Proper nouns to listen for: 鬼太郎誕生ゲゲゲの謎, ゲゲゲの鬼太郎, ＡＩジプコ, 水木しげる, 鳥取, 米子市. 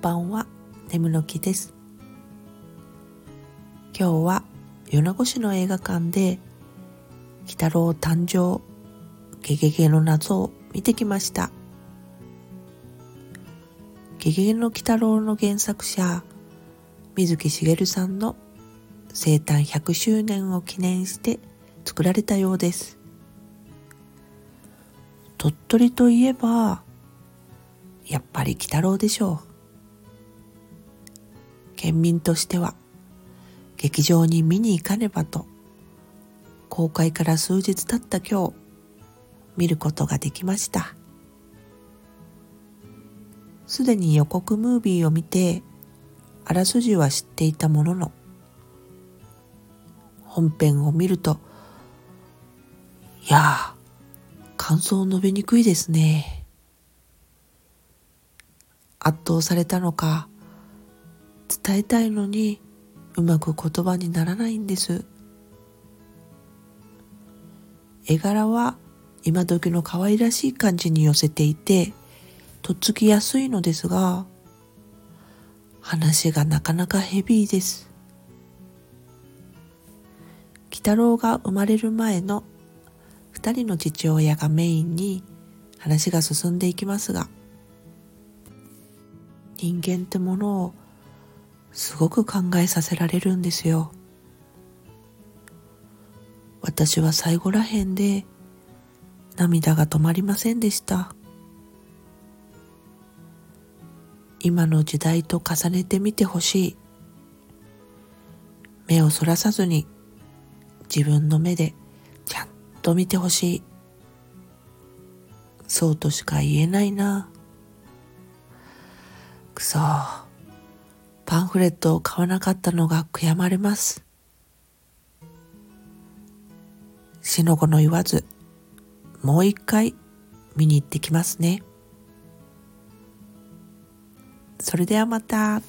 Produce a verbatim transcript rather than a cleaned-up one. ばんは、ねむの木です。今日は米子市の映画館で鬼太郎誕生ゲゲゲの謎を見てきました。ゲゲゲの鬼太郎の原作者水木しげるさんの生誕ひゃくしゅうねんを記念して作られたようです。鳥取といえばやっぱり鬼太郎でしょう。県民としては劇場に見に行かねばと公開から数日経った今日見ることができました。すでに予告ムービーを見てあらすじは知っていたものの本編を見るといやー感想を述べにくいですね。圧倒されたのか伝えたいのにうまく言葉にならないんです。絵柄は今時の可愛らしい感じに寄せていてとっつきやすいのですが話がなかなかヘビーです。鬼太郎が生まれる前のふたりの父親がメインに話が進んでいきますが人間ってものをすごく考えさせられるんですよ。私は最後らへんで涙が止まりませんでした。今の時代と重ねてみてほしい。目をそらさずに自分の目でちゃんと見てほしい。そうとしか言えないな。くそー、パンフレットを買わなかったのが悔やまれます。しのごの言わずもう一回見に行ってきますね。それではまた。